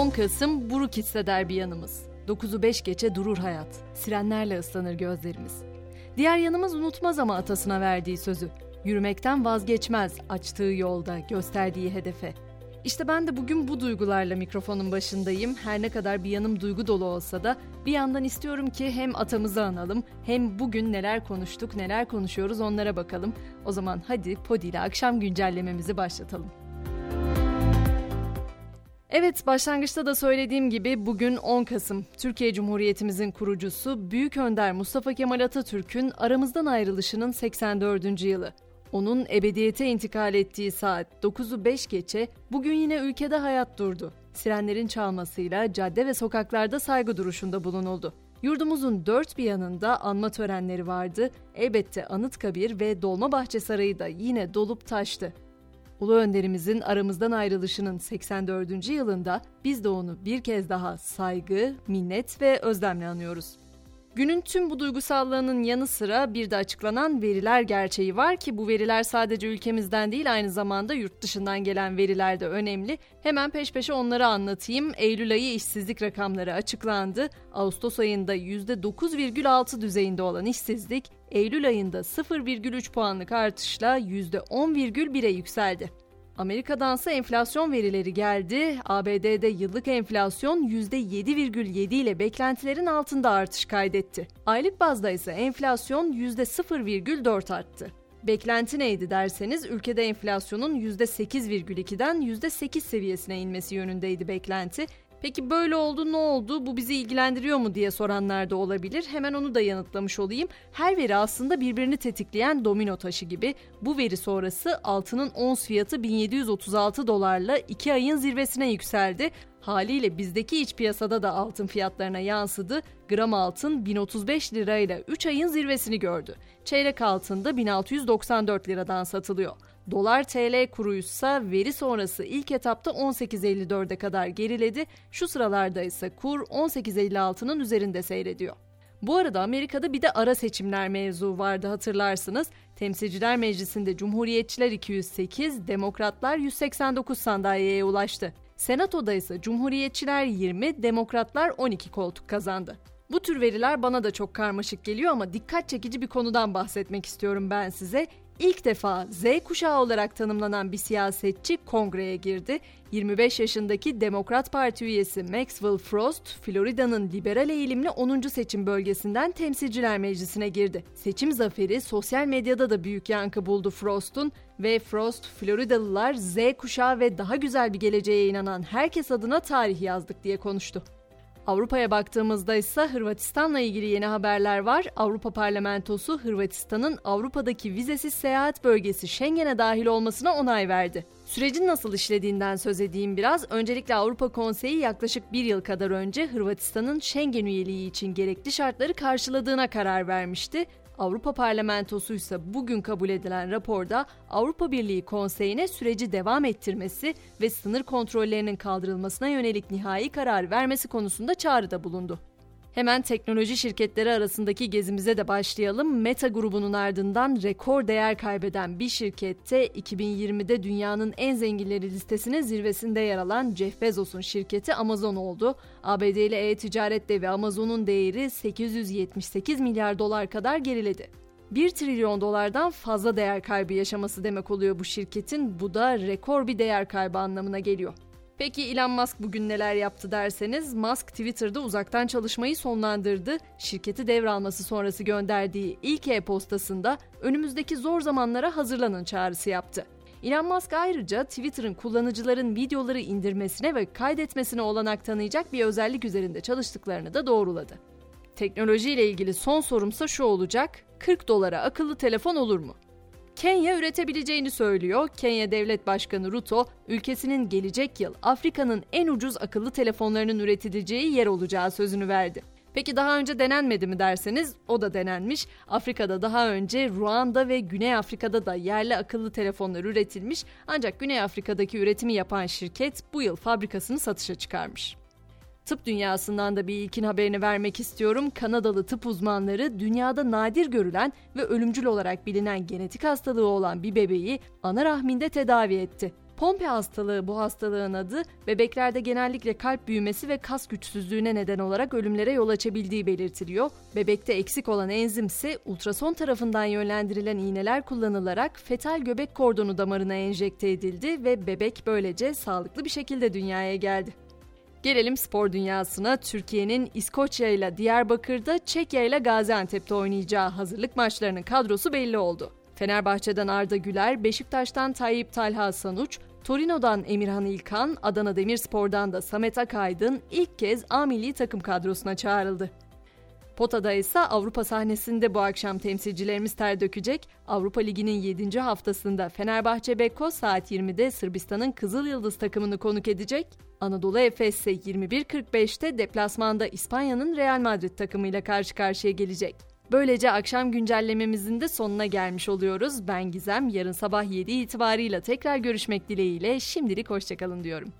10 Kasım Brüksel'de derbi yanımız. 9'u 5 geçe durur hayat. Sirenlerle ıslanır gözlerimiz. Diğer yanımız unutmaz ama atasına verdiği sözü. Yürümekten vazgeçmez açtığı yolda, gösterdiği hedefe. İşte ben de bugün bu duygularla mikrofonun başındayım. Her ne kadar bir yanım duygu dolu olsa da bir yandan istiyorum ki hem atamızı analım hem bugün neler konuştuk, neler konuşuyoruz onlara bakalım. O zaman hadi Podi ile akşam güncellememizi başlatalım. Evet, başlangıçta da söylediğim gibi bugün 10 Kasım. Türkiye Cumhuriyetimizin kurucusu Büyük Önder Mustafa Kemal Atatürk'ün aramızdan ayrılışının 84. yılı. Onun ebediyete intikal ettiği saat 9'u 5 geçe bugün yine ülkede hayat durdu. Sirenlerin çalmasıyla cadde ve sokaklarda saygı duruşunda bulunuldu. Yurdumuzun dört bir yanında anma törenleri vardı. Elbette Anıtkabir ve Dolmabahçe Sarayı da yine dolup taştı. Ulu önderimizin aramızdan ayrılışının 84. yılında biz de onu bir kez daha saygı, minnet ve özlemle anıyoruz. Günün tüm bu duygusallığının yanı sıra bir de açıklanan veriler gerçeği var ki bu veriler sadece ülkemizden değil aynı zamanda yurt dışından gelen veriler de önemli. Hemen peş peşe onları anlatayım. Eylül ayı işsizlik rakamları açıklandı. Ağustos ayında %9,6 düzeyinde olan işsizlik Eylül ayında 0,3 puanlık artışla %10,1'e yükseldi. Amerika'dansa enflasyon verileri geldi. ABD'de yıllık enflasyon %7,7 ile beklentilerin altında artış kaydetti. Aylık bazda ise enflasyon %0,4 arttı. Beklenti neydi derseniz ülkede enflasyonun %8,2'den %8 seviyesine inmesi yönündeydi beklenti. Peki böyle oldu, ne oldu, bu bizi ilgilendiriyor mu diye soranlar da olabilir. Hemen onu da yanıtlamış olayım. Her veri aslında birbirini tetikleyen domino taşı gibi. Bu veri sonrası altının ons fiyatı $1736 2 ayın zirvesine yükseldi. Haliyle bizdeki iç piyasada da altın fiyatlarına yansıdı. Gram altın 1035 lirayla 3 ayın zirvesini gördü. Çeyrek altın da 1694 liradan satılıyor. Dolar TL kuruysa veri sonrası ilk etapta 18.54'e kadar geriledi. Şu sıralarda ise kur 18.56'nın üzerinde seyrediyor. Bu arada Amerika'da bir de ara seçimler mevzu vardı hatırlarsınız. Temsilciler Meclisi'nde Cumhuriyetçiler 208, Demokratlar 189 sandalyeye ulaştı. Senato'da ise Cumhuriyetçiler 20, Demokratlar 12 koltuk kazandı. Bu tür veriler bana da çok karmaşık geliyor ama dikkat çekici bir konudan bahsetmek istiyorum ben size. İlk defa Z kuşağı olarak tanımlanan bir siyasetçi kongreye girdi. 25 yaşındaki Demokrat Parti üyesi Maxwell Frost, Florida'nın liberal eğilimli 10. seçim bölgesinden Temsilciler Meclisi'ne girdi. Seçim zaferi sosyal medyada da büyük yankı buldu Frost'un ve Frost, "Floridalılar Z kuşağı ve daha güzel bir geleceğe inanan herkes adına tarih yazdık" diye konuştu. Avrupa'ya baktığımızda ise Hırvatistan'la ilgili yeni haberler var. Avrupa Parlamentosu Hırvatistan'ın Avrupa'daki vizesiz seyahat bölgesi Schengen'e dahil olmasına onay verdi. Sürecin nasıl işlediğinden söz edeyim biraz. Öncelikle Avrupa Konseyi yaklaşık bir yıl kadar önce Hırvatistan'ın Schengen üyeliği için gerekli şartları karşıladığına karar vermişti. Avrupa Parlamentosu ise bugün kabul edilen raporda Avrupa Birliği Konseyi'ne süreci devam ettirmesi ve sınır kontrollerinin kaldırılmasına yönelik nihai karar vermesi konusunda çağrıda bulundu. Hemen teknoloji şirketleri arasındaki gezimize de başlayalım. Meta grubunun ardından rekor değer kaybeden bir şirkette 2020'de dünyanın en zenginleri listesinin zirvesinde yer alan Jeff Bezos'un şirketi Amazon oldu. ABD'li e-ticaret devi Amazon'un değeri $878 milyar kadar geriledi. 1 trilyon dolardan fazla değer kaybı yaşaması demek oluyor bu şirketin. Bu da rekor bir değer kaybı anlamına geliyor. Peki Elon Musk bugün neler yaptı derseniz, Musk Twitter'da uzaktan çalışmayı sonlandırdı. Şirketi devralması sonrası gönderdiği ilk e-postasında önümüzdeki zor zamanlara hazırlanın çağrısı yaptı. Elon Musk ayrıca Twitter'ın kullanıcıların videoları indirmesine ve kaydetmesine olanak tanıyacak bir özellik üzerinde çalıştıklarını da doğruladı. Teknolojiyle ilgili son sorumsa şu olacak, $40 akıllı telefon olur mu? Kenya üretebileceğini söylüyor. Kenya Devlet Başkanı Ruto, ülkesinin gelecek yıl Afrika'nın en ucuz akıllı telefonlarının üretileceği yer olacağı sözünü verdi. Peki daha önce denenmedi mi derseniz, o da denenmiş. Afrika'da daha önce Ruanda ve Güney Afrika'da da yerli akıllı telefonlar üretilmiş. Ancak Güney Afrika'daki üretimi yapan şirket bu yıl fabrikasını satışa çıkarmış. Tıp dünyasından da bir ilkin haberini vermek istiyorum. Kanadalı tıp uzmanları dünyada nadir görülen ve ölümcül olarak bilinen genetik hastalığı olan bir bebeği ana rahminde tedavi etti. Pompe hastalığı bu hastalığın adı, bebeklerde genellikle kalp büyümesi ve kas güçsüzlüğüne neden olarak ölümlere yol açabildiği belirtiliyor. Bebekte eksik olan enzim ise ultrason tarafından yönlendirilen iğneler kullanılarak fetal göbek kordonu damarına enjekte edildi ve bebek böylece sağlıklı bir şekilde dünyaya geldi. Gelelim spor dünyasına. Türkiye'nin İskoçya ile Diyarbakır'da, Çekya ile Gaziantep'te oynayacağı hazırlık maçlarının kadrosu belli oldu. Fenerbahçe'den Arda Güler, Beşiktaş'tan Tayyip Talha Sanuç, Torino'dan Emirhan İlkan, Adana Demirspor'dan da Samet Akaydın ilk kez A milli takım kadrosuna çağrıldı. Potada ise Avrupa sahnesinde bu akşam temsilcilerimiz ter dökecek. Avrupa Ligi'nin 7. haftasında Fenerbahçe Bekoz saat 20'de Sırbistan'ın Kızıl Yıldız takımını konuk edecek. Anadolu Efes ise 21.45'te deplasmanda İspanya'nın Real Madrid takımıyla karşı karşıya gelecek. Böylece akşam güncellememizin de sonuna gelmiş oluyoruz. Ben Gizem, yarın sabah 7 itibarıyla tekrar görüşmek dileğiyle şimdilik hoşçakalın diyorum.